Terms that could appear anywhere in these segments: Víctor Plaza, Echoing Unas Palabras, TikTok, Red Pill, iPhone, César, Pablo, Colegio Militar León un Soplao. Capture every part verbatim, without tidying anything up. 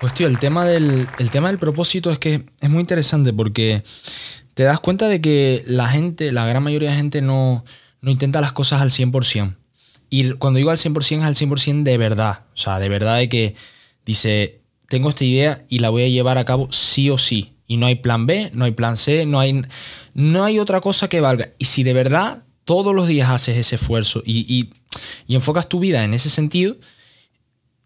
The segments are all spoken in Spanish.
Pues tío, el tema del, el tema del propósito es que es muy interesante porque te das cuenta de que la gente, la gran mayoría de gente no, no intenta las cosas al cien por ciento. Y cuando digo al cien por ciento es al cien por ciento de verdad. O sea, de verdad de que dice, tengo esta idea y la voy a llevar a cabo sí o sí. Y no hay plan B, no hay plan C, no hay, no hay otra cosa que valga. Y si de verdad todos los días haces ese esfuerzo y, y, y enfocas tu vida en ese sentido,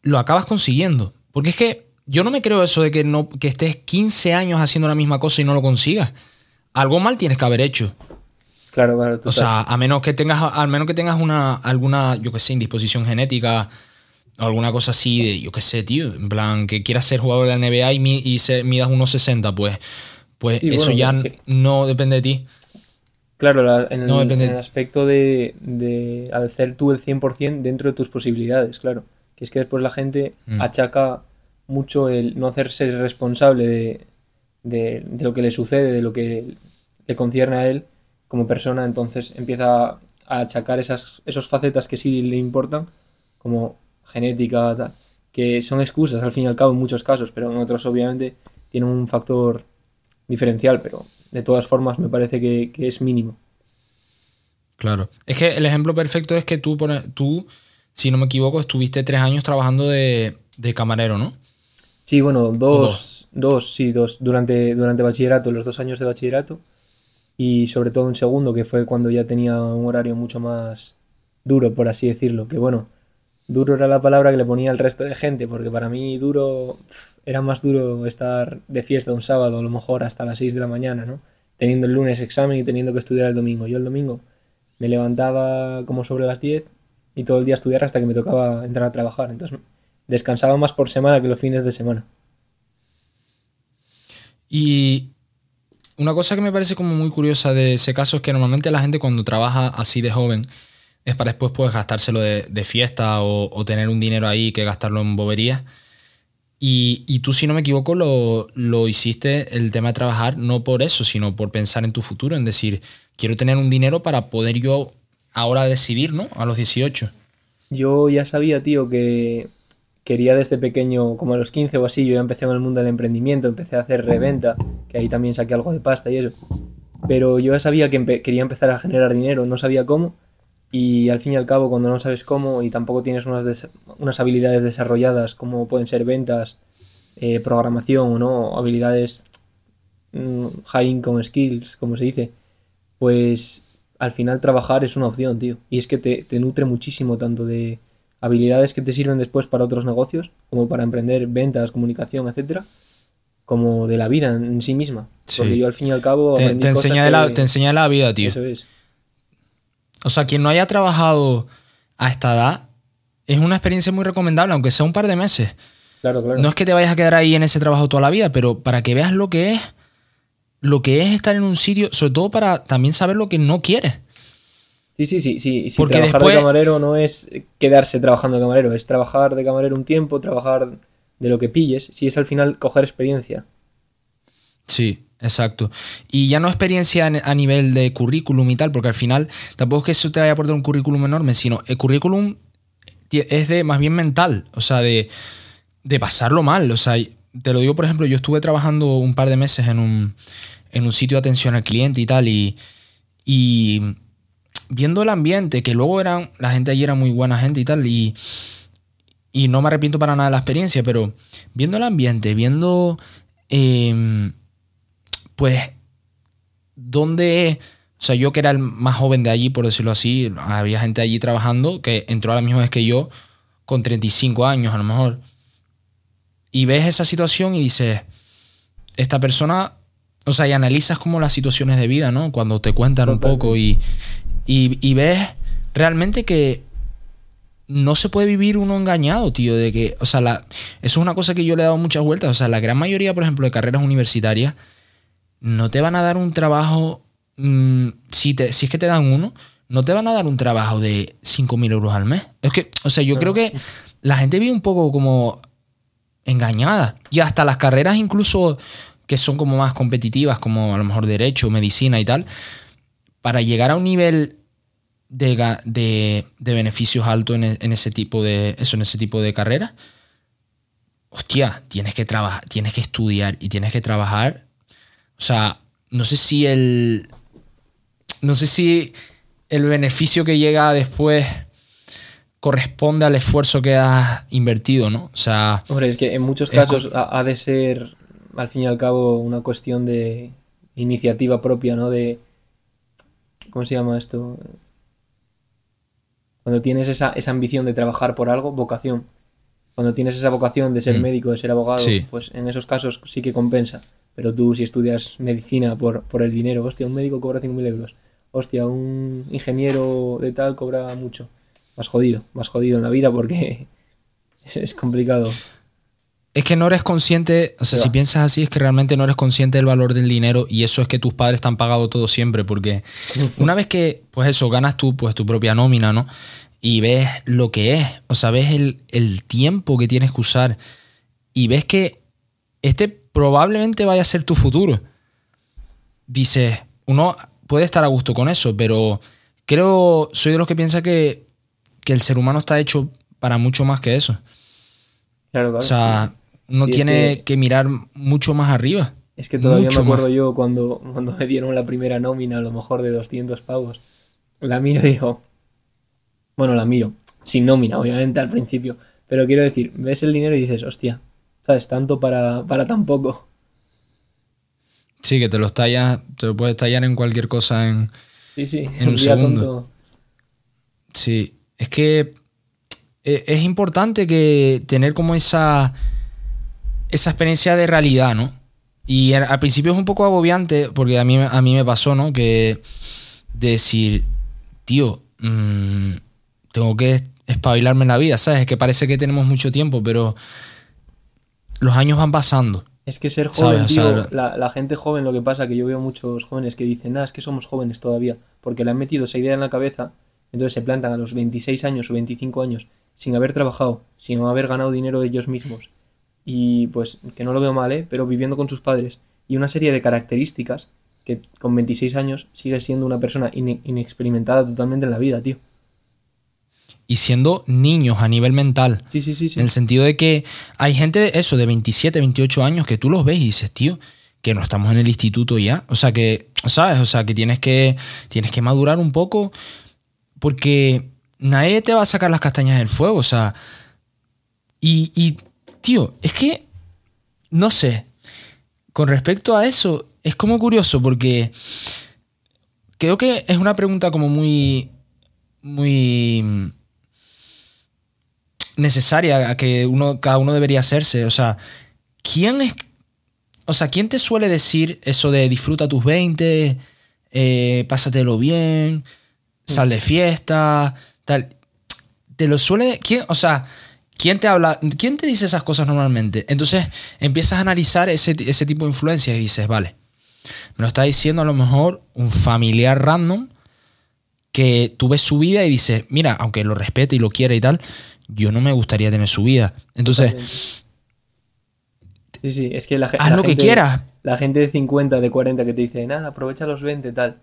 lo acabas consiguiendo. Porque es que yo no me creo eso de que, no, que estés quince años haciendo la misma cosa y no lo consigas. Algo mal tienes que haber hecho. Claro, claro. Total. O sea, a menos que tengas, al menos que tengas una, alguna, yo qué sé, indisposición genética o alguna cosa así, de, yo qué sé, tío, en plan, que quieras ser jugador de la N B A y, mi, y se, midas uno sesenta, pues, pues y eso bueno, ya que... no depende de ti. Claro, la, en, no el, depende... en el aspecto de, de hacer tú el cien por ciento dentro de tus posibilidades, claro. Que es que después la gente mm. achaca mucho el no hacerse responsable de, de, de lo que le sucede, de lo que le concierne a él como persona, entonces empieza a achacar esas esos facetas que sí le importan, como genética, tal, que son excusas al fin y al cabo en muchos casos, pero en otros obviamente tienen un factor diferencial, pero de todas formas me parece que, que es mínimo. Claro, es que el ejemplo perfecto es que tú, tú si no me equivoco, estuviste tres años trabajando de, de camarero, ¿no? Sí, bueno, dos, dos, dos sí, dos, durante, durante bachillerato, los dos años de bachillerato. Y sobre todo en segundo, que fue cuando ya tenía un horario mucho más duro, por así decirlo. Que bueno, duro era la palabra que le ponía al resto de gente, porque para mí duro era más duro estar de fiesta un sábado, a lo mejor hasta las seis de la mañana, ¿no? Teniendo el lunes examen y teniendo que estudiar el domingo. Yo el domingo me levantaba como sobre las diez y todo el día estudiar hasta que me tocaba entrar a trabajar. Entonces descansaba más por semana que los fines de semana. Y... una cosa que me parece como muy curiosa de ese caso es que normalmente la gente cuando trabaja así de joven es para después pues gastárselo de, de fiesta o, o tener un dinero ahí que gastarlo en boberías. Y, y tú, si no me equivoco, lo, lo hiciste el tema de trabajar no por eso, sino por pensar en tu futuro, en decir, quiero tener un dinero para poder yo ahora decidir, ¿no? A los dieciocho. Yo ya sabía, tío, que quería desde pequeño, como a los quince o así, yo ya empecé en el mundo del emprendimiento, empecé a hacer reventa, que ahí también saqué algo de pasta y eso. Pero yo ya sabía que empe- quería empezar a generar dinero, no sabía cómo, y al fin y al cabo, cuando no sabes cómo y tampoco tienes unas, des- unas habilidades desarrolladas, como pueden ser ventas, eh, programación o no, habilidades mm, high income skills, como se dice, pues al final trabajar es una opción, tío. Y es que te, te nutre muchísimo, tanto de habilidades que te sirven después para otros negocios, como para emprender ventas, comunicación, etcétera, como de la vida en sí misma. Sí. Porque yo al fin y al cabo te, te enseña de la, que... te enseña la vida, tío. Eso es. O sea, quien no haya trabajado a esta edad es una experiencia muy recomendable, aunque sea un par de meses. Claro, claro. No es que te vayas a quedar ahí en ese trabajo toda la vida, pero para que veas lo que es, lo que es estar en un sitio, sobre todo para también saber lo que no quieres. Sí, sí, sí, sí. Si Porque trabajar después... de camarero no es quedarse trabajando de camarero, es trabajar de camarero un tiempo, trabajar de lo que pilles, si es al final coger experiencia. Sí, exacto. Y ya no experiencia a nivel de currículum y tal, porque al final tampoco es que eso te vaya a aportar un currículum enorme, sino el currículum es de más bien mental, o sea, de, de pasarlo mal. O sea, te lo digo, por ejemplo, yo estuve trabajando un par de meses en un, en un sitio de atención al cliente y tal, y... y viendo el ambiente, que luego eran, la gente allí era muy buena gente y tal, y, y no me arrepiento para nada de la experiencia, pero viendo el ambiente, viendo eh, pues dónde es, o sea, yo que era el más joven de allí, por decirlo así, había gente allí trabajando que entró a la misma vez que yo con treinta y cinco años a lo mejor, y ves esa situación y dices, esta persona, o sea, y analizas como las situaciones de vida, ¿no? Cuando te cuentan un poco y Y, y ves realmente que no se puede vivir uno engañado, tío, de que, o sea, la, eso es una cosa que yo le he dado muchas vueltas. O sea, la gran mayoría, por ejemplo, de carreras universitarias no te van a dar un trabajo, mmm, si, te, si es que te dan uno, no te van a dar un trabajo de cinco mil euros al mes. Es que, o sea, yo creo que la gente vive un poco como engañada. Y hasta las carreras incluso que son como más competitivas, como a lo mejor derecho, medicina y tal, para llegar a un nivel de, de, de beneficios altos en, en ese tipo de eso, en ese tipo de carreras, hostia, tienes que trabajar, tienes que estudiar y tienes que trabajar. O sea, no sé si el. No sé si el beneficio que llega después corresponde al esfuerzo que has invertido, ¿no? O sea. Hombre, es que en muchos casos co- ha de ser, al fin y al cabo, una cuestión de iniciativa propia, ¿no? De. ¿Cómo se llama esto? Cuando tienes esa, esa ambición de trabajar por algo, vocación. Cuando tienes esa vocación de ser mm. médico, de ser abogado, sí. Pues en esos casos sí que compensa. Pero tú, si estudias medicina por, por el dinero, hostia, un médico cobra cinco mil euros. Hostia, un ingeniero de tal cobra mucho. Más jodido, más jodido en la vida porque es, es complicado. Es que no eres consciente, o sea, si piensas así, es que realmente no eres consciente del valor del dinero, y eso es que tus padres te han pagado todo siempre, porque una vez que, pues eso, ganas tú, pues tu propia nómina, ¿no? Y ves lo que es, o sea, ves el, el tiempo que tienes que usar y ves que este probablemente vaya a ser tu futuro. Dices, uno puede estar a gusto con eso, pero creo, soy de los que piensa que, que el ser humano está hecho para mucho más que eso. Claro, claro. O sea, no sí, tiene es que, que mirar mucho más arriba. Es que todavía mucho me acuerdo más. Yo cuando, cuando me dieron la primera nómina, a lo mejor de doscientos pavos, la miro y digo, bueno, la miro, sin nómina, obviamente, al principio, pero quiero decir, ves el dinero y dices, hostia, ¿sabes? Tanto para, para tan poco. Sí, que te lo tallas, te lo puedes tallar en cualquier cosa en, sí, sí, en un segundo. Tonto. Sí, es que es importante que tener como esa, esa experiencia de realidad, ¿no? Y al principio es un poco agobiante, porque a mí, a mí me pasó, ¿no? Que decir, tío, mmm, tengo que espabilarme en la vida, ¿sabes? Es que parece que tenemos mucho tiempo, pero los años van pasando. Es que ser joven, tío, o sea, la, la gente joven, lo que pasa, que yo veo muchos jóvenes que dicen, ah, es que somos jóvenes todavía, porque le han metido esa idea en la cabeza, entonces se plantan a los veintiséis años o veinticinco años, sin haber trabajado, sin haber ganado dinero de ellos mismos, y pues que no lo veo mal, ¿eh? Pero viviendo con sus padres, y una serie de características que con veintiséis años sigues siendo una persona in- inexperimentada totalmente en la vida, tío. Y siendo niños a nivel mental. Sí, sí, sí, sí. En el sentido de que hay gente de eso, de veintisiete, veintiocho años, que tú los ves y dices, tío, que no estamos en el instituto ya. O sea que, ¿sabes? O sea que tienes que, tienes que madurar un poco, porque nadie te va a sacar las castañas del fuego, o sea. Y, y, tío, es que, no sé, con respecto a eso, es como curioso, porque creo que es una pregunta como muy, muy necesaria, que uno, cada uno debería hacerse. O sea, ¿quién es, o sea, ¿quién te suele decir eso de disfruta tus veinte, eh, pásatelo bien, sal de fiesta, tal? Te lo suele. ¿Quién? O sea, ¿quién te habla? ¿Quién te dice esas cosas normalmente? Entonces empiezas a analizar ese, ese tipo de influencias y dices, vale, me lo está diciendo a lo mejor un familiar random que tú ves su vida y dices, mira, aunque lo respete y lo quiera y tal, yo no me gustaría tener su vida. Entonces, sí, sí, es que la, haz la lo gente, que quieras. La gente de cincuenta, de cuarenta que te dice, nada, aprovecha los veinte, tal,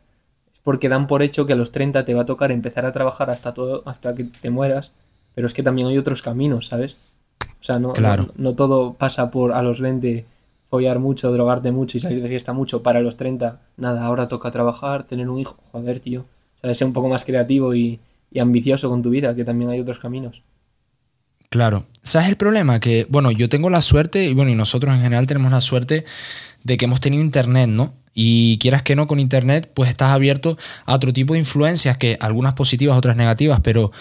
porque dan por hecho que a los treinta te va a tocar empezar a trabajar hasta todo, hasta que te mueras, pero es que también hay otros caminos, ¿sabes? O sea, no, claro. no, no todo pasa por a los veinte follar mucho, drogarte mucho y salir de fiesta mucho, para los treinta, nada, ahora toca trabajar, tener un hijo, joder, tío, ¿sabes? Ser un poco más creativo y, y ambicioso con tu vida, que también hay otros caminos. Claro, ¿sabes el problema? Que, bueno, yo tengo la suerte, y bueno, y nosotros en general tenemos la suerte de que hemos tenido internet, ¿no? Y quieras que no, con internet pues estás abierto a otro tipo de influencias, que algunas positivas, otras negativas, pero,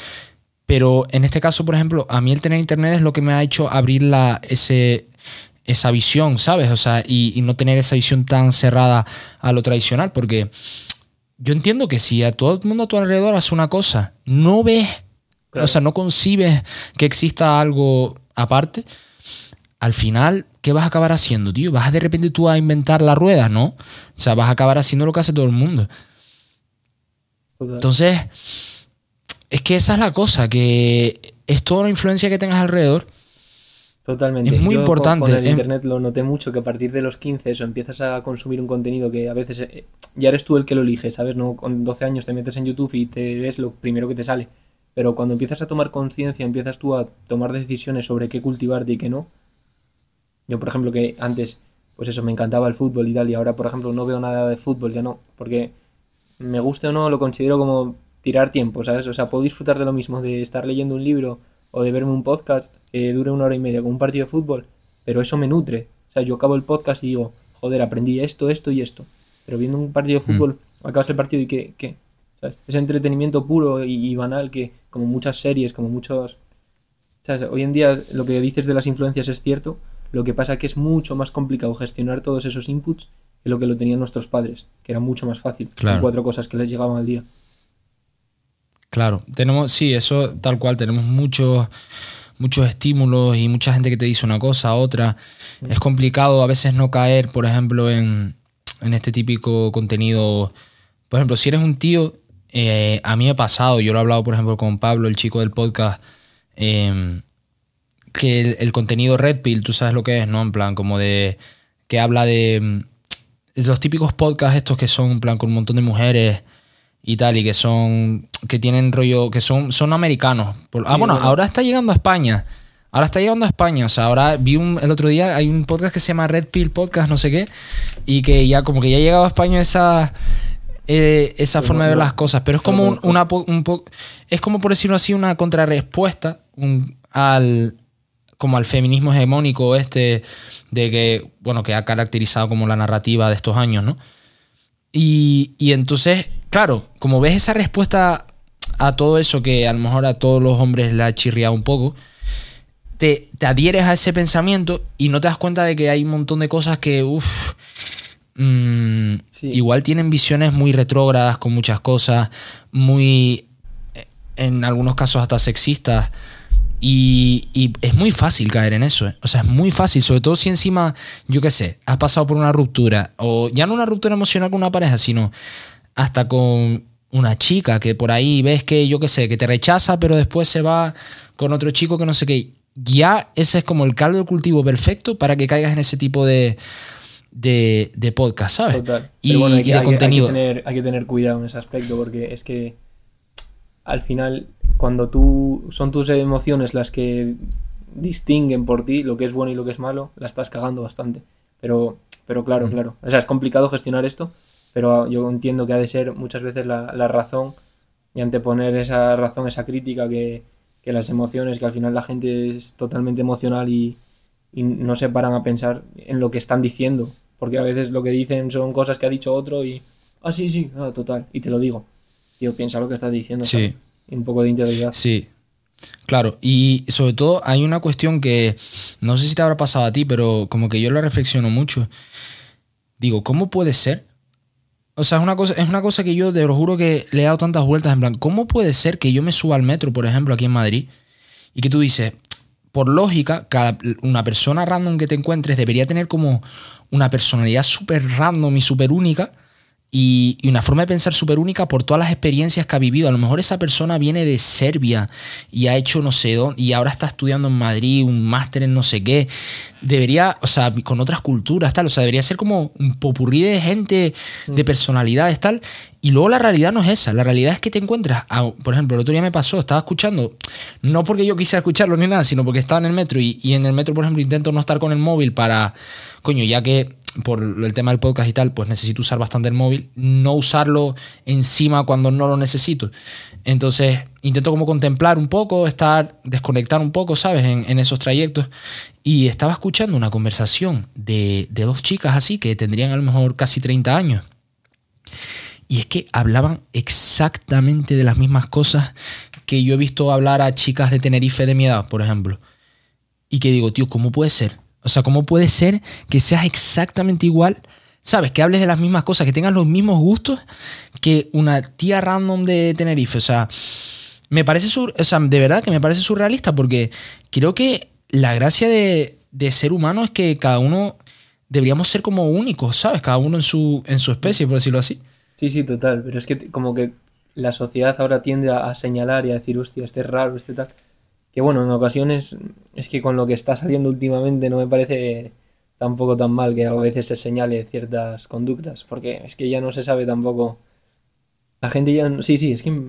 pero en este caso, por ejemplo, a mí el tener internet es lo que me ha hecho abrir la, ese, esa visión, ¿sabes? O sea, y, y no tener esa visión tan cerrada a lo tradicional, porque yo entiendo que si a todo el mundo a tu alrededor hace una cosa, no ves, claro. O sea, no concibes que exista algo aparte, al final, ¿qué vas a acabar haciendo, tío? ¿Vas de repente tú a inventar la rueda? No. O sea, vas a acabar haciendo lo que hace todo el mundo. Okay. Entonces, es que esa es la cosa, que es toda la influencia que tengas alrededor. Totalmente. Es muy Yo importante. Con, con el es... internet lo noté mucho, que a partir de los quince eso, empiezas a consumir un contenido que a veces eh, ya eres tú el que lo elige, ¿sabes? No, con doce años te metes en YouTube y te ves lo primero que te sale. Pero cuando empiezas a tomar conciencia, empiezas tú a tomar decisiones sobre qué cultivarte y qué no. Yo, por ejemplo, que antes, pues eso, me encantaba el fútbol y tal, y ahora, por ejemplo, no veo nada de fútbol, ya no, porque me guste o no, lo considero como tirar tiempo, ¿sabes? O sea, puedo disfrutar de lo mismo, de estar leyendo un libro o de verme un podcast que dure una hora y media con un partido de fútbol, pero eso me nutre. O sea, yo acabo el podcast y digo, joder, aprendí esto, esto y esto, pero viendo un partido de fútbol, mm. acabas el partido y ¿qué? ¿Qué? ¿Sabes? Es entretenimiento puro y, y banal, que como muchas series, como muchos... ¿Sabes? Hoy en día lo que dices de las influencias es cierto. Lo que pasa que es mucho más complicado gestionar todos esos inputs que lo que lo tenían nuestros padres, que era mucho más fácil. Claro. Cuatro cosas que les llegaban al día. Claro, tenemos, sí, eso tal cual, tenemos muchos, muchos estímulos y mucha gente que te dice una cosa, otra. Sí. Es complicado a veces no caer, por ejemplo, en, en este típico contenido. Por ejemplo, si eres un tío, eh, a mí me ha pasado, yo lo he hablado, por ejemplo, con Pablo, el chico del podcast, eh, que el, el contenido Red Pill, tú sabes lo que es, ¿no? En plan, como de... que habla de, de los típicos podcasts estos que son, en plan, con un montón de mujeres y tal, y que son... que tienen rollo... que son, son americanos. Por, ah, sí, bueno, bueno, ahora está llegando a España. Ahora está llegando a España. O sea, ahora vi un... el otro día hay un podcast que se llama Red Pill Podcast, no sé qué, y que ya como que ya ha llegado a España esa... Eh, esa pues forma no, de ver no, las cosas. Pero es como no, no, un, una... Un po, es como, por decirlo así, una contrarrespuesta un, al... como al feminismo hegemónico este de que, bueno, que ha caracterizado como la narrativa de estos años, ¿no? Y, y entonces, claro, como ves esa respuesta a todo eso que a lo mejor a todos los hombres la ha chirriado un poco, te, te adhieres a ese pensamiento y no te das cuenta de que hay un montón de cosas que, uff, mmm, sí. Igual tienen visiones muy retrógradas con muchas cosas, muy, en algunos casos hasta sexistas. Y, y es muy fácil caer en eso, ¿eh? O sea, es muy fácil, sobre todo si encima, yo qué sé, has pasado por una ruptura, o ya no una ruptura emocional con una pareja, sino hasta con una chica que por ahí ves que, yo qué sé, que te rechaza, pero después se va con otro chico que no sé qué. Ya ese es como el caldo de cultivo perfecto para que caigas en ese tipo de, de, de podcast, ¿sabes? Total. Y, bueno, hay que, y de hay contenido. Que, hay, que tener, hay que tener cuidado en ese aspecto, porque es que al final, cuando tú son tus emociones las que distinguen por ti lo que es bueno y lo que es malo, la estás cagando bastante. Pero, pero claro, mm. claro. O sea, es complicado gestionar esto, pero yo entiendo que ha de ser muchas veces la, la razón, y anteponer esa razón, esa crítica, que, que las emociones, que al final la gente es totalmente emocional y, y no se paran a pensar en lo que están diciendo. Porque a veces lo que dicen son cosas que ha dicho otro y, ah, sí, sí, ah, total, y te lo digo. Yo pienso lo que estás diciendo. Sí. Un poco de interioridad. Sí, claro. Y sobre todo hay una cuestión que no sé si te habrá pasado a ti, pero como que yo lo reflexiono mucho. Digo, ¿cómo puede ser? O sea, es una cosa, es una cosa que yo te lo juro que le he dado tantas vueltas. En plan, ¿cómo puede ser que yo me suba al metro, por ejemplo, aquí en Madrid, y que tú dices, por lógica, cada, una persona random que te encuentres debería tener como una personalidad súper random y súper única, y una forma de pensar súper única por todas las experiencias que ha vivido? A lo mejor esa persona viene de Serbia y ha hecho no sé dónde, y ahora está estudiando en Madrid un máster en no sé qué. Debería, o sea, con otras culturas, tal. O sea, debería ser como un popurrí de gente, de personalidades, tal. Y luego la realidad no es esa. La realidad es que te encuentras, a, por ejemplo, el otro día me pasó, estaba escuchando, no porque yo quisiera escucharlo ni nada, sino porque estaba en el metro. Y, y en el metro, por ejemplo, intento no estar con el móvil para, coño, ya que por el tema del podcast y tal, pues necesito usar bastante el móvil, no usarlo encima cuando no lo necesito. Entonces intento como contemplar un poco, estar, desconectar un poco, ¿sabes? En, en esos trayectos. Y estaba escuchando una conversación de, de dos chicas así que tendrían a lo mejor casi treinta años. Y es que hablaban exactamente de las mismas cosas que yo he visto hablar a chicas de Tenerife de mi edad, por ejemplo. Y que digo, tío, ¿cómo puede ser? O sea, ¿cómo puede ser que seas exactamente igual? ¿Sabes? Que hables de las mismas cosas, que tengas los mismos gustos que una tía random de Tenerife. O sea, me parece sur- o sea, de verdad que me parece surrealista, porque creo que la gracia de, de ser humano es que cada uno deberíamos ser como únicos, ¿sabes? Cada uno en su, en su especie, por decirlo así. Sí, sí, total. Pero es que como que la sociedad ahora tiende a, a señalar y a decir, hostia, este es raro, este tal... Que bueno, en ocasiones es que con lo que está saliendo últimamente no me parece tampoco tan mal que a veces se señale ciertas conductas, porque es que ya no se sabe tampoco. La gente ya... No... Sí, sí, es que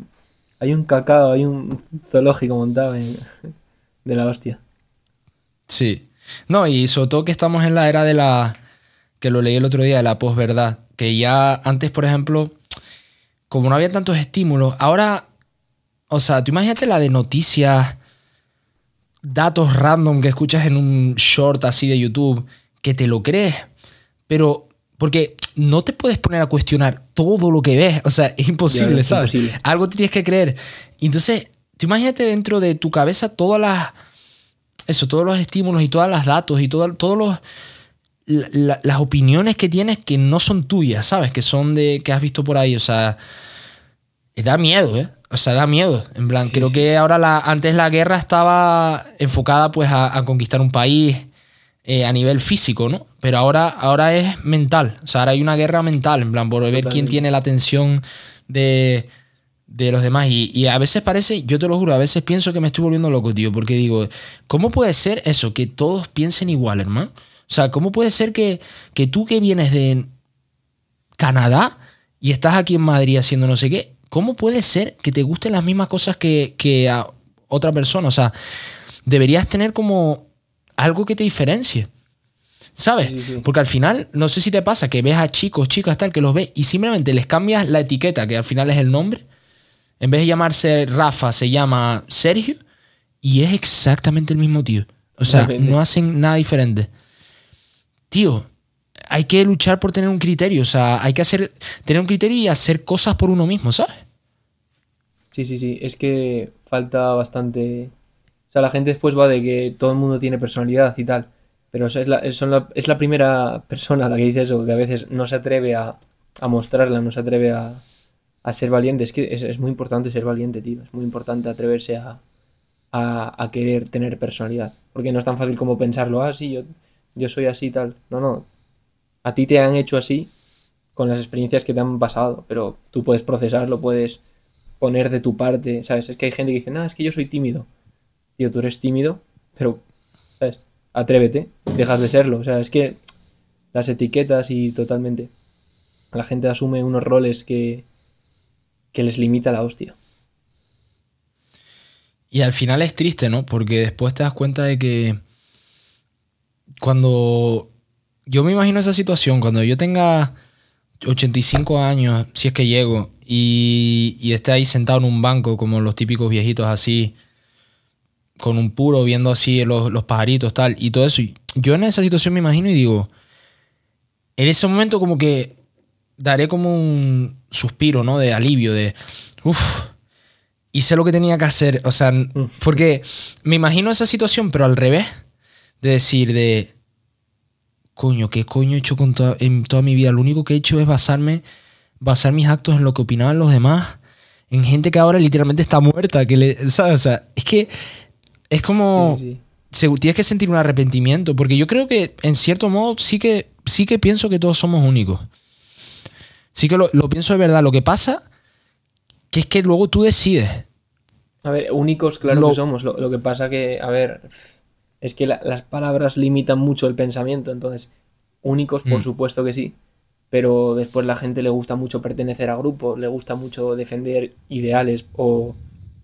hay un cacao, hay un zoológico montado en... de la hostia. Sí, No, y sobre todo que estamos en la era de la... que lo leí el otro día, de la posverdad. Que ya antes, por ejemplo, como no había tantos estímulos, ahora... O sea, tú imagínate la de noticias, datos random que escuchas en un short así de YouTube, que te lo crees, pero... Porque no te puedes poner a cuestionar todo lo que ves. O sea, es imposible, ya, es ¿sabes? Imposible. Algo te tienes que creer. Entonces, tú imagínate dentro de tu cabeza todas las... Eso, todos los estímulos y todas las datos y todo, todos los... La, las opiniones que tienes que no son tuyas, ¿sabes? Que son de... que has visto por ahí. O sea, da miedo, ¿eh? O sea, da miedo. En plan, sí, creo sí, que sí. ahora la... Antes la guerra estaba enfocada pues a, a conquistar un país... Eh, a nivel físico, ¿no? Pero ahora, ahora es mental. O sea, ahora hay una guerra mental, en plan, por ver Totalmente. quién tiene la atención de, de los demás. Y, y a veces parece, yo te lo juro, a veces pienso que me estoy volviendo loco, tío, porque digo, ¿cómo puede ser eso? Que todos piensen igual, hermano. O sea, ¿cómo puede ser que, que tú que vienes de Canadá y estás aquí en Madrid haciendo no sé qué, ¿cómo puede ser que te gusten las mismas cosas que, que a otra persona? O sea, deberías tener como... algo que te diferencie, ¿sabes? Sí, sí. Porque al final, no sé si te pasa que ves a chicos, chicas, tal, que los ves y simplemente les cambias la etiqueta, que al final es el nombre. En vez de llamarse Rafa, se llama Sergio y es exactamente el mismo tío. O sea, Depende. no hacen nada diferente. Tío, hay que luchar por tener un criterio. O sea, hay que hacer, tener un criterio y hacer cosas por uno mismo, ¿sabes? Sí, sí, sí. Es que falta bastante... O sea, la gente después va de que todo el mundo tiene personalidad y tal. Pero o sea, es, la, es, la, es la primera persona la que dice eso, que a veces no se atreve a, a mostrarla, no se atreve a, a ser valiente. Es que es, es muy importante ser valiente, tío. Es muy importante atreverse a, a, a querer tener personalidad. Porque no es tan fácil como pensarlo, ah, sí, yo, yo soy así y tal. No, no. A ti te han hecho así con las experiencias que te han pasado. Pero tú puedes procesarlo, puedes poner de tu parte, ¿sabes? Es que hay gente que dice, no, nah, es que yo soy tímido. Tío, tú eres tímido, pero, ¿sabes? Atrévete, dejas de serlo. O sea, es que las etiquetas y totalmente. La gente asume unos roles que, que les limita la hostia. Y al final es triste, ¿no? Porque después te das cuenta de que cuando... Yo me imagino esa situación, cuando yo tenga ochenta y cinco años, si es que llego, y, y esté ahí sentado en un banco, como los típicos viejitos así... con un puro, viendo así los, los pajaritos, tal, y todo eso. Yo en esa situación me imagino y digo, en ese momento como que daré como un suspiro, ¿no? De alivio, de, uff, hice lo que tenía que hacer. O sea, porque me imagino esa situación, pero al revés, de decir de, coño, ¿qué coño he hecho con to- en toda mi vida? Lo único que he hecho es basarme, basar mis actos en lo que opinaban los demás, en gente que ahora literalmente está muerta, que le, ¿sabes? O sea, es que es como... Sí, sí. Tienes que sentir un arrepentimiento. Porque yo creo que, en cierto modo, sí que, sí que pienso que todos somos únicos. Sí que lo, lo pienso de verdad. Lo que pasa que es que luego tú decides. A ver, únicos, claro lo... que somos. Lo, lo que pasa que, a ver... Es que la, las palabras limitan mucho el pensamiento. Entonces, únicos, por mm. supuesto que sí. Pero después la gente le gusta mucho pertenecer a grupos. Le gusta mucho defender ideales o,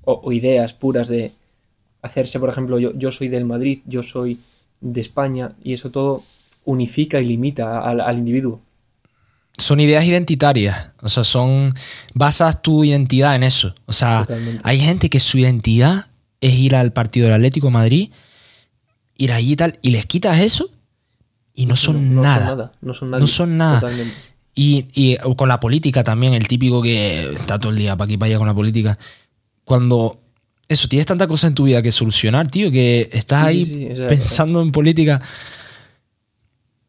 o, o ideas puras de... hacerse, por ejemplo, yo, yo soy del Madrid, yo soy de España, y eso todo unifica y limita al, al individuo. Son ideas identitarias, o sea, son basas tu identidad en eso. O sea, Totalmente. hay gente que su identidad es ir al partido del Atlético de Madrid, ir allí y tal, y les quitas eso y no son, no, no nada. son nada. No son nada. No son nada. Totalmente. Y, y con la política también, el típico que está todo el día para aquí y para allá con la política. Cuando... Eso, tienes tanta cosa en tu vida que solucionar, tío, que estás sí, ahí sí, sí, pensando en política.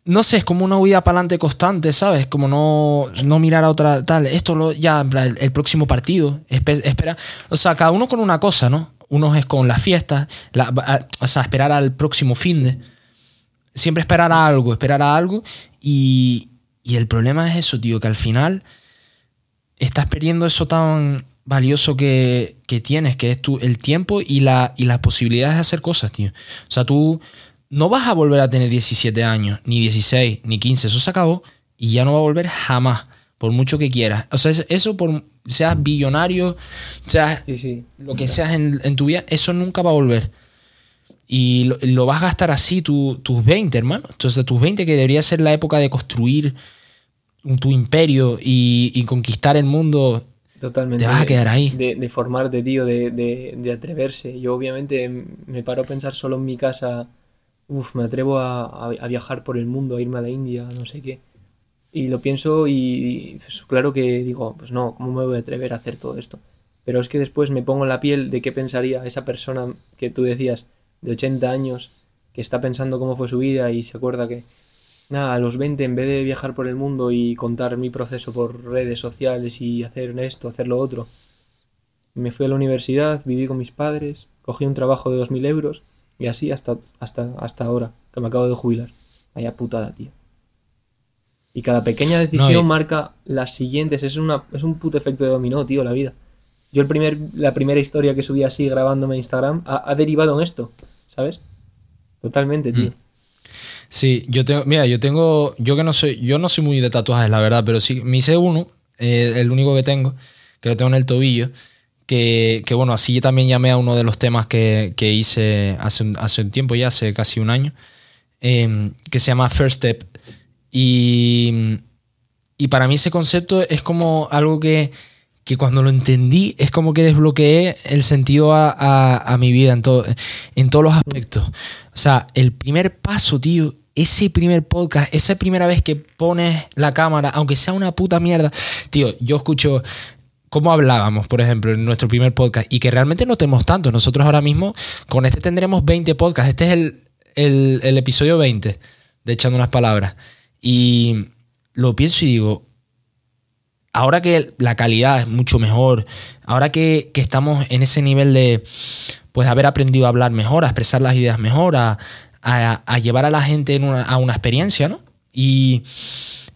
No sé, es como una huida para adelante constante, ¿sabes? Como no, no mirar a otra tal. Esto lo, ya, el, el próximo partido, espera. O sea, cada uno con una cosa, ¿no? Unos es con las fiestas, la, a, o sea, esperar al próximo fin de. Siempre esperar a algo, esperar a algo. Y, y el problema es eso, tío, que al final estás perdiendo eso tan... valioso que, que tienes, que es tu, el tiempo y, la, y las posibilidades de hacer cosas, tío. O sea, tú no vas a volver a tener diecisiete años, ni dieciséis, ni quince. Eso se acabó y ya no va a volver jamás, por mucho que quieras. O sea, eso por seas billonario, seas sí, sí, lo que claro. seas en, en tu vida, eso nunca va a volver. Y lo, lo vas a gastar así tu, tus veinte, hermano. Entonces tus veinte, que debería ser la época de construir tu imperio y, y conquistar el mundo. Totalmente. Te vas a quedar ahí. De, de formarte, tío, de, de, de atreverse. Yo obviamente me paro a pensar solo en mi casa. Uf, me atrevo a, a, a viajar por el mundo, a irme a la India, no sé qué. Y lo pienso y, y pues, claro que digo, pues no, ¿cómo me voy a atrever a hacer todo esto? Pero es que después me pongo en la piel de qué pensaría esa persona que tú decías, de ochenta años, que está pensando cómo fue su vida y se acuerda que, nada, a los veinte, en vez de viajar por el mundo y contar mi proceso por redes sociales y hacer esto, hacer lo otro, me fui a la universidad, viví con mis padres, cogí un trabajo de dos mil euros y así hasta, hasta, hasta ahora, que me acabo de jubilar. Vaya putada, tío. Y cada pequeña decisión no, y... marca las siguientes. Es, una, es un puto efecto de dominó, tío, la vida. Yo el primer, la primera historia que subí así grabándome en Instagram ha, ha derivado en esto, ¿sabes? Totalmente, tío. Mm. Sí, yo tengo, mira, yo tengo, yo que no soy, yo no soy muy de tatuajes, la verdad, pero sí, me hice uno, eh, el único que tengo, que lo tengo en el tobillo, que, que bueno, así también llamé a uno de los temas que, que hice hace un, hace un tiempo ya, hace casi un año, eh, que se llama First Step. Y, y para mí ese concepto es como algo que, que cuando lo entendí es como que desbloqueé el sentido a, a, a mi vida en, todo, en todos los aspectos. O sea, el primer paso, tío, ese primer podcast, esa primera vez que pones la cámara, aunque sea una puta mierda, tío, yo escucho cómo hablábamos, por ejemplo, en nuestro primer podcast, y que realmente no tenemos tanto. Nosotros ahora mismo con este tendremos veinte podcasts. Este es el, el, el episodio veinte de Echando Unas Palabras. Y lo pienso y digo, ahora que la calidad es mucho mejor, ahora que, que estamos en ese nivel de pues haber aprendido a hablar mejor, a expresar las ideas mejor, a, a, a llevar a la gente en una, a una experiencia, ¿no? Y,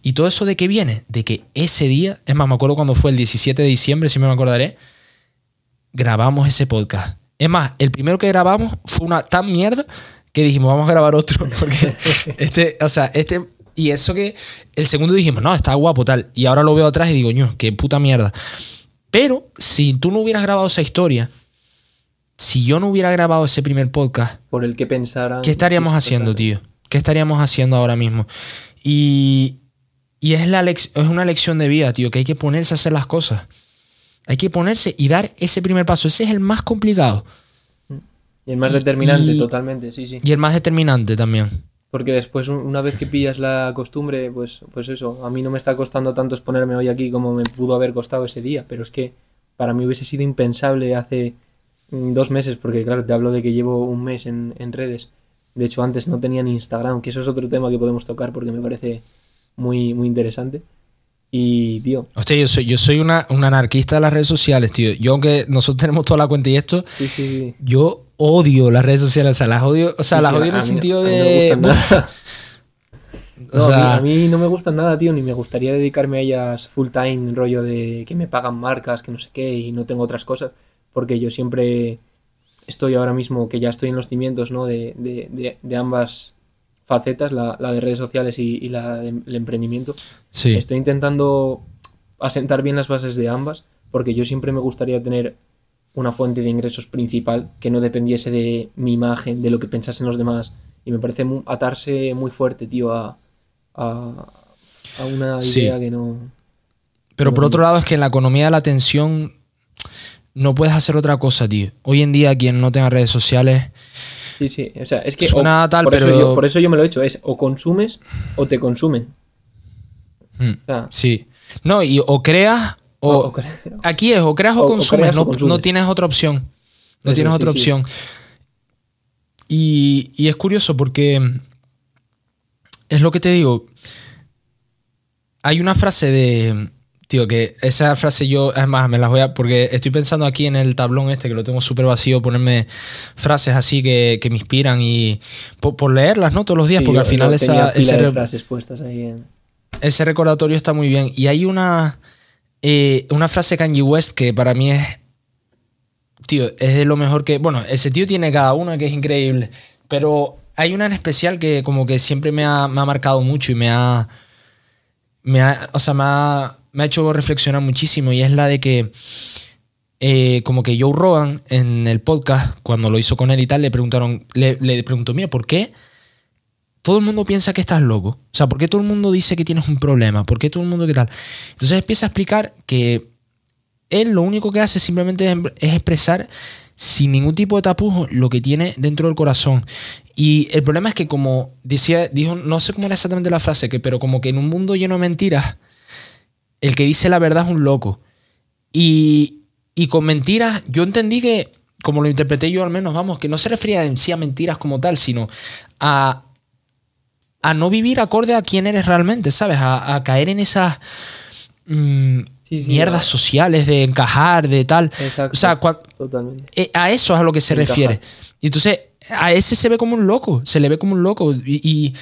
y todo eso, ¿de qué viene? De que ese día, es más, me acuerdo cuando fue el diecisiete de diciembre, si me acordaré, grabamos ese podcast. Es más, el primero que grabamos fue una tan mierda que dijimos, vamos a grabar otro, porque este, o sea, este... Y eso que el segundo dijimos, no, está guapo, tal. Y ahora lo veo atrás y digo, ño, qué puta mierda. Pero si tú no hubieras grabado esa historia, si yo no hubiera grabado ese primer podcast... Por el que pensara... ¿Qué estaríamos haciendo, tío? ¿Qué estaríamos haciendo ahora mismo? Y, y es, la lex- es una lección de vida, tío, que hay que ponerse a hacer las cosas. Hay que ponerse y dar ese primer paso. Ese es el más complicado. Y el más y, determinante, y, totalmente, sí, sí. Y el más determinante también. Porque después, una vez que pillas la costumbre, pues, pues eso, a mí no me está costando tanto exponerme hoy aquí como me pudo haber costado ese día, pero es que para mí hubiese sido impensable hace dos meses, porque claro, te hablo de que llevo un mes en, en redes. De hecho, antes no tenía ni Instagram, que eso es otro tema que podemos tocar porque me parece muy, muy interesante. Y, tío... Hostia, yo soy, yo soy una, una anarquista de las redes sociales, tío. Yo, aunque nosotros tenemos toda la cuenta y esto, sí, sí, sí. Yo odio las redes sociales. O sea, las odio, o sea, sí, las sí, odio en el sentido no, de... A mí no, me gustan nada. O sea, no, a, mí, a mí no me gustan nada, tío. Ni me gustaría dedicarme a ellas full time, rollo de que me pagan marcas, que no sé qué, y no tengo otras cosas. Porque yo siempre estoy ahora mismo, que ya estoy en los cimientos, ¿no? De, de, de, de ambas... facetas, la, la de redes sociales y, y la del de, emprendimiento. Sí. Estoy intentando asentar bien las bases de ambas, porque yo siempre me gustaría tener una fuente de ingresos principal que no dependiese de mi imagen, de lo que pensasen los demás. Y me parece muy, atarse muy fuerte, tío, a, a, a una idea sí. que no... Pero no por me... otro lado es que en la economía de la atención no puedes hacer otra cosa, tío. Hoy en día quien no tenga redes sociales... Sí, sí, o sea, es que suena o, tal, por, pero... eso yo, por eso yo me lo he hecho, es o consumes o te consumen. Mm, o sea, sí. No, y o creas o... o, o cre... Aquí es, o creas o, o consumes, creas no, o consumes. No tienes otra opción. No sí, tienes sí, otra sí, opción. Sí. Y, y es curioso porque es lo que te digo. Hay una frase de... Tío, que esa frase yo, es más, me las voy a... Porque estoy pensando aquí en el tablón este, que lo tengo súper vacío, ponerme frases así que, que me inspiran y... Por, por leerlas, ¿no? Todos los días, sí, porque yo, al final esa... Ese, de frases puestas ahí en... ese recordatorio está muy bien. Y hay una, eh, una frase de Kanye West que para mí es... Tío, es de lo mejor que... Bueno, ese tío tiene cada una que es increíble. Pero hay una en especial que como que siempre me ha, me ha marcado mucho y me ha... Me ha o sea, me ha... me ha hecho reflexionar muchísimo, y es la de que eh, como que Joe Rogan en el podcast, cuando lo hizo con él y tal, le preguntaron, le, le preguntó, mira, ¿por qué todo el mundo piensa que estás loco? O sea, ¿por qué todo el mundo dice que tienes un problema? ¿Por qué todo el mundo qué tal? Entonces empieza a explicar que él lo único que hace simplemente es, es expresar sin ningún tipo de tapujo lo que tiene dentro del corazón. Y el problema es que, como decía, dijo, no sé cómo era exactamente la frase, que, pero como que en un mundo lleno de mentiras, el que dice la verdad es un loco. Y, y con mentiras, yo entendí que, como lo interpreté yo al menos, vamos, que no se refería en sí a mentiras como tal, sino a, a no vivir acorde a quién eres realmente, ¿sabes? A, a caer en esas... Mmm, Sí, sí, mierdas no. sociales, de encajar, de tal. Exacto, o sea, cuando, eh, a eso es a lo que se encajar. refiere. Y entonces a ese se ve como un loco, se le ve como un loco. Y,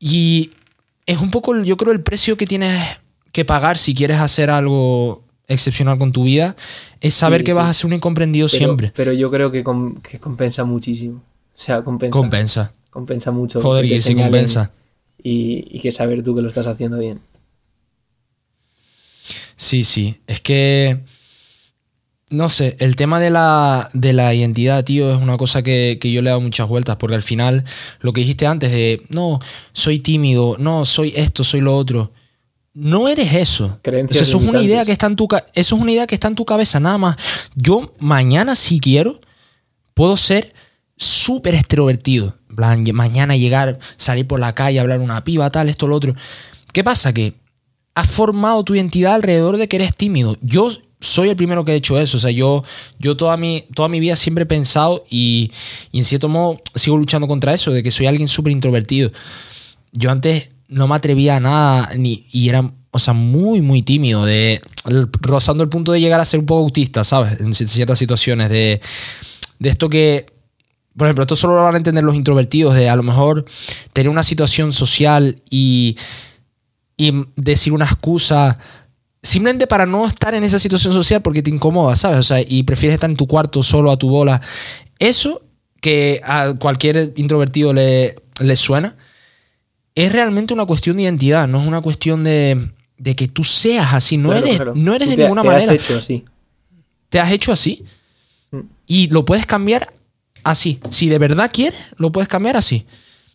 y, y es un poco, yo creo, el precio que tienes que pagar si quieres hacer algo excepcional con tu vida, es saber sí, que sí. vas a ser un incomprendido pero, siempre. Pero yo creo que, com, que compensa muchísimo. O sea, compensa. Compensa. Compensa mucho. Joder, que, que sí compensa. Y, y que saber tú que lo estás haciendo bien. Sí, sí. Es que, no sé, el tema de la, de la identidad, tío, es una cosa que, que yo le he dado muchas vueltas, porque al final, lo que dijiste antes de, no, soy tímido, no, soy esto, soy lo otro, no eres eso. Creencias limitantes. Eso es una idea que está en tu, eso es una idea que está en tu cabeza, nada más. Yo mañana, si quiero, puedo ser súper extrovertido. En plan, mañana llegar, salir por la calle, hablar una piba, tal, esto, lo otro. ¿Qué pasa? Que has formado tu identidad alrededor de que eres tímido. Yo soy el primero que he hecho eso. O sea, yo, yo toda, mi, toda mi vida siempre he pensado y, y en cierto modo sigo luchando contra eso, de que soy alguien súper introvertido. Yo antes no me atrevía a nada ni, y era, o sea, muy, muy tímido, de, rozando el punto de llegar a ser un poco autista, ¿sabes? En ciertas situaciones de, de esto que... Por ejemplo, esto solo lo van a entender los introvertidos, de a lo mejor tener una situación social y... y decir una excusa simplemente para no estar en esa situación social porque te incomoda, ¿sabes? O sea, y prefieres estar en tu cuarto solo a tu bola. Eso que a cualquier introvertido le, le suena, es realmente una cuestión de identidad, no es una cuestión de, de que tú seas así. No claro, eres, claro. No eres de te, ninguna te manera. Te has hecho así. Te has hecho así mm. y lo puedes cambiar así. Si de verdad quieres, lo puedes cambiar así.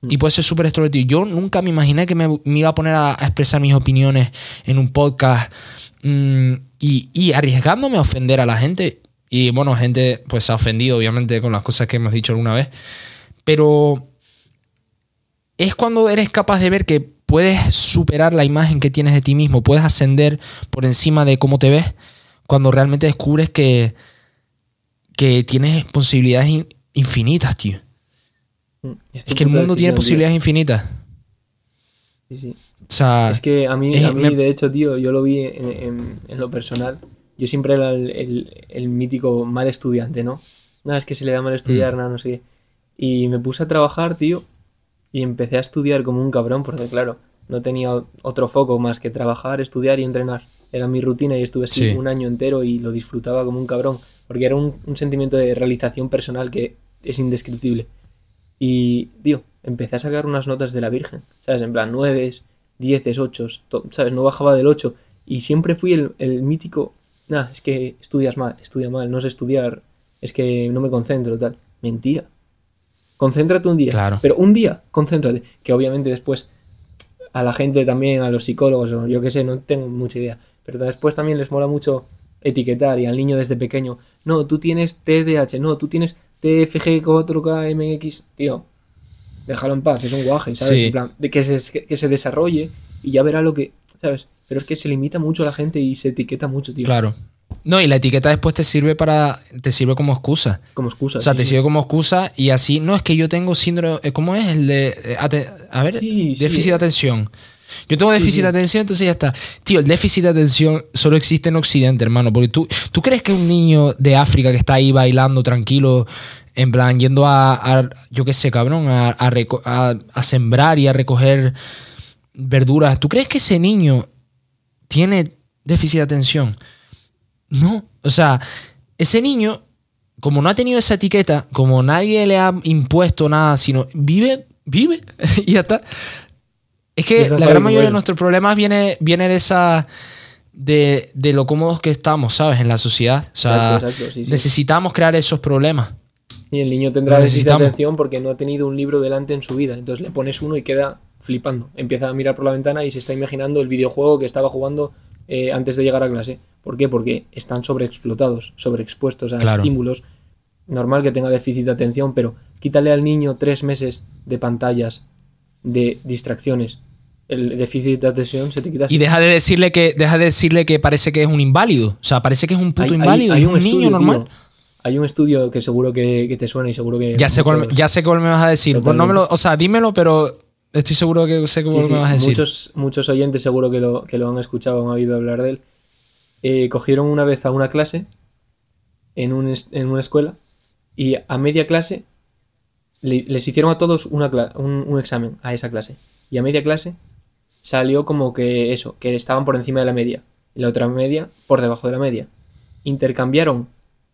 Y puede ser súper extrovertido. Yo nunca me imaginé que me, me iba a poner a, a expresar mis opiniones en un podcast mmm, y, y arriesgándome a ofender a la gente. Y bueno, gente pues se ha ofendido, obviamente, con las cosas que hemos dicho alguna vez. Pero es cuando eres capaz de ver que puedes superar la imagen que tienes de ti mismo, puedes ascender por encima de cómo te ves, cuando realmente descubres que, que tienes posibilidades infinitas, tío. Estoy es que el mundo tiene posibilidades tío. infinitas. Sí, sí. O sea, es que a mí, es, a mí me... de hecho, tío, yo lo vi en, en, en lo personal. Yo siempre era el, el, el mítico mal estudiante, ¿no? Nada, es que se le da mal estudiar, mm. nada, no sé qué. Y me puse a trabajar, tío, y empecé a estudiar como un cabrón, porque claro, no tenía otro foco más que trabajar, estudiar y entrenar. Era mi rutina y estuve así sí. un año entero y lo disfrutaba como un cabrón, porque era un, un sentimiento de realización personal que es indescriptible. Y, tío, empecé a sacar unas notas de la Virgen, ¿sabes? En plan, nueves, dieces, ochos, ¿sabes? No bajaba del ocho. Y siempre fui el, el mítico, nah, es que estudias mal, estudia mal, no sé estudiar, es que no me concentro, tal. Mentira. Concéntrate un día. Claro. Pero un día, concéntrate. Que obviamente después a la gente también, a los psicólogos, o yo qué sé, no tengo mucha idea. Pero después también les mola mucho etiquetar y al niño desde pequeño, no, tú tienes T D A H, no, tú tienes... T F G cuatro K M X, tío, déjalo en paz, es un guaje, ¿sabes? Sí. En plan, de que se, que se desarrolle y ya verá lo que, ¿sabes? Pero es que se limita mucho a la gente y se etiqueta mucho, tío. Claro. No, y la etiqueta después te sirve para, te sirve como excusa. Como excusa. O sea, sí, te sí. sirve como excusa y así, no, es que yo tengo síndrome, ¿cómo es? El de, a ver, sí, déficit sí. de atención. Yo tengo déficit sí, sí. de atención, entonces ya está. Tío, el déficit de atención solo existe en Occidente, hermano. Porque tú, ¿tú crees que un niño de África que está ahí bailando tranquilo, en plan, yendo a, a yo qué sé, cabrón, a, a, reco- a, a sembrar y a recoger verduras, ¿tú crees que ese niño tiene déficit de atención? No. O sea, ese niño, como no ha tenido esa etiqueta, como nadie le ha impuesto nada, sino vive, vive y ya está. Es que la gran mayoría de nuestros problemas viene, viene de esa de, de lo cómodos que estamos, ¿sabes? En la sociedad. O sea, exacto, exacto, sí, sí. Necesitamos crear esos problemas. Y el niño tendrá necesidad de atención porque no ha tenido un libro delante en su vida. Entonces le pones uno y queda flipando. Empieza a mirar por la ventana y se está imaginando el videojuego que estaba jugando eh, antes de llegar a clase. ¿Por qué? Porque están sobreexplotados, sobreexpuestos a claro. estímulos. Normal que tenga déficit de atención, pero quítale al niño tres meses de pantallas, de distracciones. El déficit de atención se te quita. Y deja de decirle que deja de decirle que parece que es un inválido. O sea, parece que es un puto hay, inválido. Hay, hay es un, un estudio, niño normal. Tío. Hay un estudio que seguro que, que te suena y seguro que... Ya sé cuál, ya sé cuál me vas a decir. Pues no me lo, o sea, dímelo, pero estoy seguro que sé cuál sí, me sí. vas a decir. Muchos, muchos oyentes seguro que lo, que lo han escuchado o han oído hablar de él. Eh, cogieron una vez a una clase en, un, en una escuela y a media clase le, les hicieron a todos una, un, un examen a esa clase. Y a media clase salió como que eso, que estaban por encima de la media. Y la otra media por debajo de la media. Intercambiaron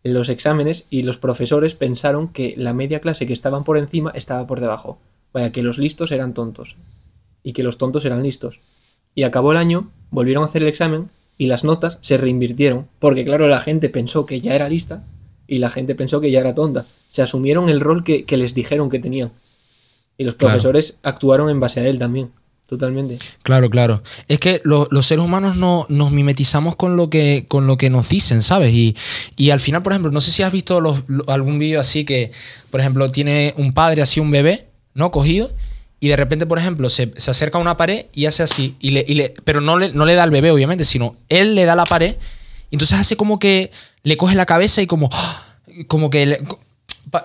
los exámenes y los profesores pensaron que la media clase que estaban por encima estaba por debajo. Vaya, que los listos eran tontos y que los tontos eran listos. Y acabó el año, volvieron a hacer el examen y las notas se reinvirtieron porque, claro, la gente pensó que ya era lista y la gente pensó que ya era tonta. Se asumieron el rol que, que les dijeron que tenían y los profesores claro. actuaron en base a él también. Totalmente. Claro, claro. Es que lo, los seres humanos no, nos mimetizamos con lo que, con lo que nos dicen, ¿sabes? Y, y al final, por ejemplo, no sé si has visto los, algún vídeo así que, por ejemplo, tiene un padre así, un bebé, ¿no? Cogido, y de repente, por ejemplo, se, se acerca a una pared y hace así, y le, y le, pero no le, no le da al bebé, obviamente, sino él le da la pared, y entonces hace como que le coge la cabeza y como, como que le,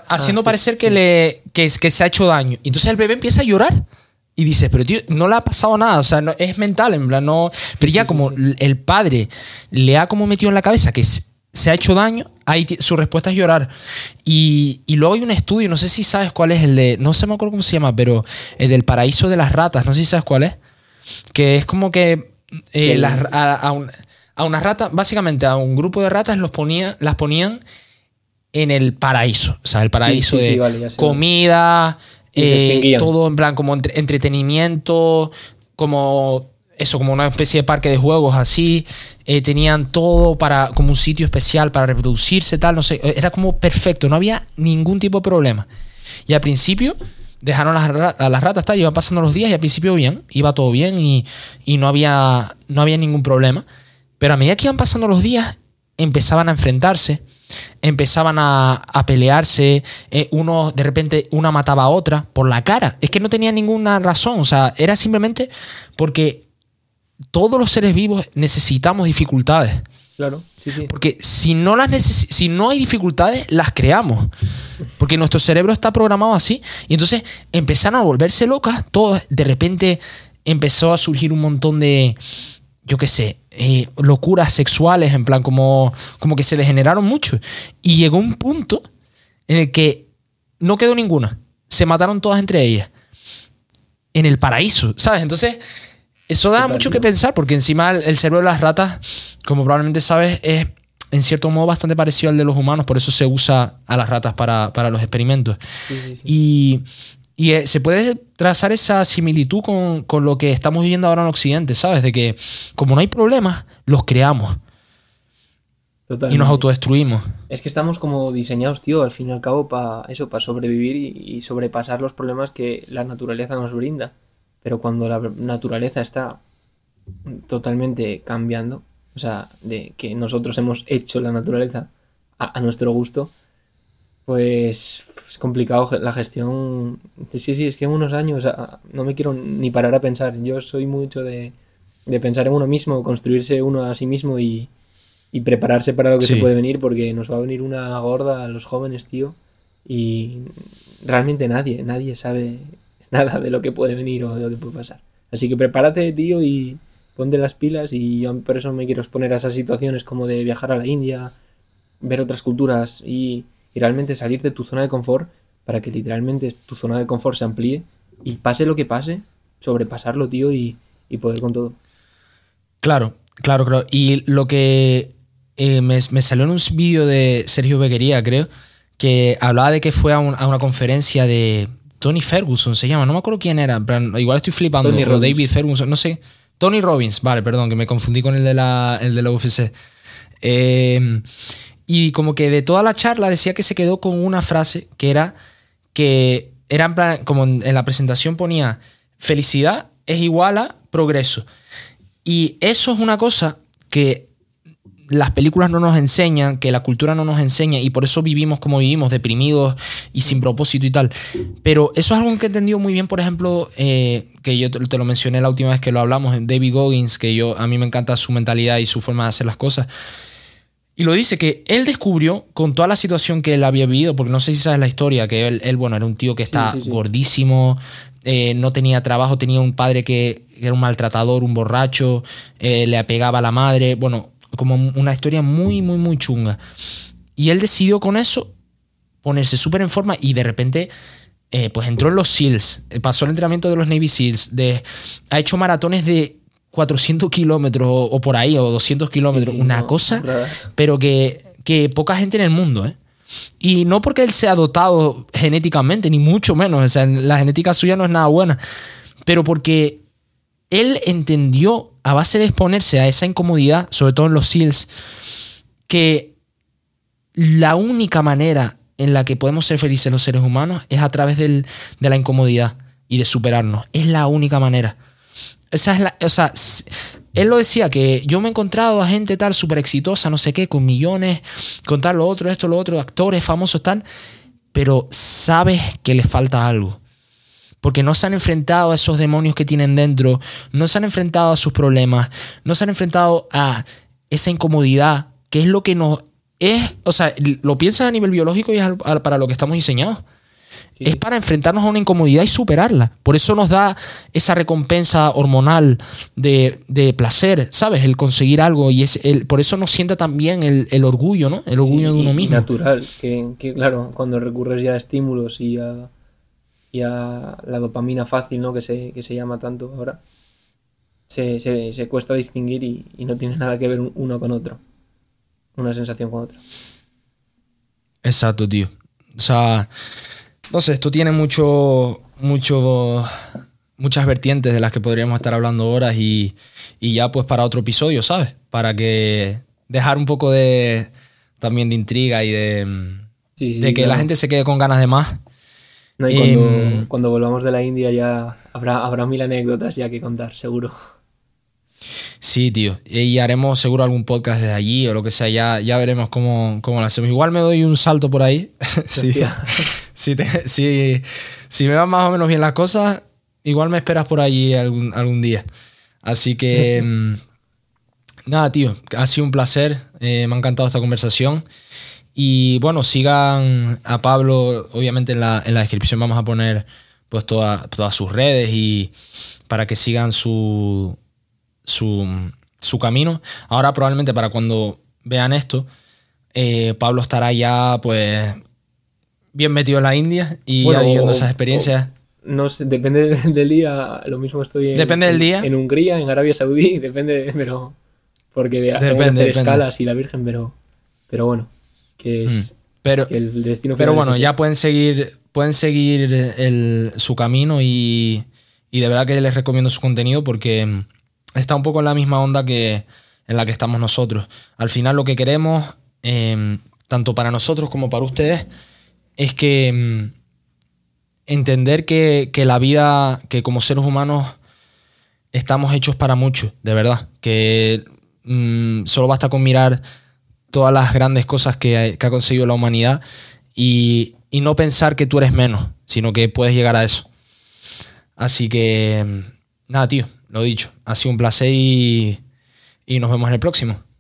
haciendo ah, sí, parecer sí. que le que, que se ha hecho daño. Y entonces el bebé empieza a llorar. Y dices, pero tío, no le ha pasado nada, o sea, no, es mental, en plan, no... Pero ya como el padre le ha como metido en la cabeza que se ha hecho daño, ahí t- su respuesta es llorar. Y, y luego hay un estudio, no sé si sabes cuál es, el de... No sé, me acuerdo cómo se llama, pero el del paraíso de las ratas, no sé si sabes cuál es. Que es como que eh, las, a, a, un, a unas ratas, básicamente a un grupo de ratas los ponía, las ponían en el paraíso. O sea, el paraíso sí, sí, de sí, vale, comida... Vale. Eh, todo en plan como entre, entretenimiento, como eso, como una especie de parque de juegos así, eh, tenían todo para como un sitio especial para reproducirse, tal, no sé, era como perfecto, no había ningún tipo de problema. Y al principio dejaron las ratas, a las ratas, tal, iban pasando los días y al principio bien, iba todo bien y, y no había, no había ningún problema. Pero a medida que iban pasando los días, empezaban a enfrentarse. Empezaban a, a pelearse, eh, uno de repente una mataba a otra por la cara. Es que no tenía ninguna razón, o sea, era simplemente porque todos los seres vivos necesitamos dificultades. Claro, sí, sí. Porque si no las neces- si no hay dificultades, las creamos. Porque nuestro cerebro está programado así. Y entonces empezaron a volverse locas. Todos, de repente empezó a surgir un montón de, yo qué sé, Eh, locuras sexuales, en plan como, como que se degeneraron mucho y llegó un punto en el que no quedó ninguna, se mataron todas entre ellas en el paraíso, ¿sabes? Entonces eso da mucho que pensar porque encima el, el cerebro de las ratas, como probablemente sabes, es en cierto modo bastante parecido al de los humanos, por eso se usa a las ratas para, para los experimentos. Sí, sí, sí. y Y se puede trazar esa similitud con, con lo que estamos viviendo ahora en Occidente, ¿sabes? De que como no hay problemas, los creamos. Totalmente. Y nos autodestruimos. Es que estamos como diseñados, tío, al fin y al cabo, para eso, para sobrevivir y, y sobrepasar los problemas que la naturaleza nos brinda. Pero cuando la naturaleza está totalmente cambiando, o sea, de que nosotros hemos hecho la naturaleza a, a nuestro gusto, pues es complicado la gestión. Sí, sí, es que en unos años no me quiero ni parar a pensar. Yo soy mucho de, de pensar en uno mismo, construirse uno a sí mismo y, y prepararse para lo que sí. se puede venir, porque nos va a venir una gorda a los jóvenes, tío. Y realmente nadie, nadie sabe nada de lo que puede venir o de lo que puede pasar. Así que prepárate, tío, y ponte las pilas. Y yo por eso me quiero exponer a esas situaciones como de viajar a la India, ver otras culturas y... Y realmente salir de tu zona de confort para que literalmente tu zona de confort se amplíe y pase lo que pase, sobrepasarlo, tío, y, y poder con todo. Claro, claro, claro. Y lo que eh, me, me salió en un vídeo de Sergio Bequería, creo, que hablaba de que fue a, un, a una conferencia de Tony Ferguson, se llama, no me acuerdo quién era, pero igual estoy flipando, o David Ferguson, no sé, Tony Robbins, vale, perdón, que me confundí con el de la, el de la U F C. Eh, y como que de toda la charla decía que se quedó con una frase que era que era en plan, como en la presentación ponía, felicidad es igual a progreso. Y eso es una cosa que las películas no nos enseñan, que la cultura no nos enseña, y por eso vivimos como vivimos, deprimidos y sin propósito y tal. Pero eso es algo que he entendido muy bien, por ejemplo, eh, que yo te lo mencioné la última vez que lo hablamos, en David Goggins, que yo, a mí me encanta su mentalidad y su forma de hacer las cosas. Y lo dice que él descubrió, con toda la situación que él había vivido, porque no sé si sabes la historia, que él, él bueno, era un tío que está sí, sí, sí. gordísimo, eh, no tenía trabajo, tenía un padre que era un maltratador, un borracho, eh, le apegaba a la madre, bueno, como una historia muy, muy, muy chunga. Y él decidió con eso ponerse súper en forma y de repente eh, pues entró en los SEALs, pasó el entrenamiento de los Navy SEALs, de, ha hecho maratones de cuatrocientos kilómetros o, o por ahí, o doscientos kilómetros, sí, sí, una no, cosa, verdad. Pero que, que poca gente en el mundo, ¿eh? Y no porque él sea dotado genéticamente, ni mucho menos, o sea, la genética suya no es nada buena, pero porque él entendió, a base de exponerse a esa incomodidad, sobre todo en los SEALs, que la única manera en la que podemos ser felices los seres humanos es a través del, de la incomodidad y de superarnos. Es la única manera. Esa es la, o sea, él lo decía, que yo me he encontrado a gente tal súper exitosa, no sé qué, con millones, con tal, lo otro, esto, lo otro, actores famosos, tal, pero sabes que les falta algo. Porque no se han enfrentado a esos demonios que tienen dentro, no se han enfrentado a sus problemas, no se han enfrentado a esa incomodidad, que es lo que nos es, o sea, lo piensas a nivel biológico y es para lo que estamos diseñados. Sí. Es para enfrentarnos a una incomodidad y superarla. Por eso nos da esa recompensa hormonal de, de placer, ¿sabes? El conseguir algo. Y es el, por eso nos sienta también el, el orgullo, ¿no? El orgullo sí, de uno mismo. Natural, que, que claro, cuando recurres ya a estímulos y a, y a la dopamina fácil, ¿no? Que se, que se llama tanto ahora, se, se, se cuesta distinguir y, y no tiene nada que ver uno con otro. Una sensación con otra. Exacto, tío. O sea... No sé, esto tiene mucho, mucho, muchas vertientes de las que podríamos estar hablando horas y, y ya pues para otro episodio, ¿sabes? Para que dejar un poco de también de intriga y de, sí, sí, de que claro. La gente se quede con ganas de más. No, y cuando, eh, cuando volvamos de la India ya habrá, habrá mil anécdotas ya que contar, seguro. Sí, tío. Y haremos seguro algún podcast desde allí o lo que sea. Ya, ya veremos cómo, cómo lo hacemos. Igual me doy un salto por ahí. Sí. si, te, si, si me van más o menos bien las cosas, igual me esperas por allí algún, algún día. Así que... nada, tío. Ha sido un placer. Eh, me ha encantado esta conversación. Y bueno, sigan a Pablo. Obviamente en la, en la descripción vamos a poner pues toda, todas sus redes y para que sigan su... Su, su camino. Ahora probablemente para cuando vean esto eh, Pablo estará ya pues bien metido en la India y bueno, ya viviendo esas experiencias o, no sé, depende del día. Lo mismo estoy en, depende del día. En, en Hungría, en Arabia Saudí, depende, pero porque de, depende, tengo que hacer escalas y la Virgen, pero, pero bueno que es mm, pero, que el destino pero bueno es ya pueden seguir pueden seguir el, su camino y, y de verdad que les recomiendo su contenido porque está un poco en la misma onda que en la que estamos nosotros. Al final lo que queremos, eh, tanto para nosotros como para ustedes, es que eh, entender que, que la vida, que como seres humanos estamos hechos para mucho, de verdad. Que mm, solo basta con mirar todas las grandes cosas que, que ha conseguido la humanidad y, y no pensar que tú eres menos, sino que puedes llegar a eso. Así que, nada, tío. Lo dicho, ha sido un placer y, y nos vemos en el próximo.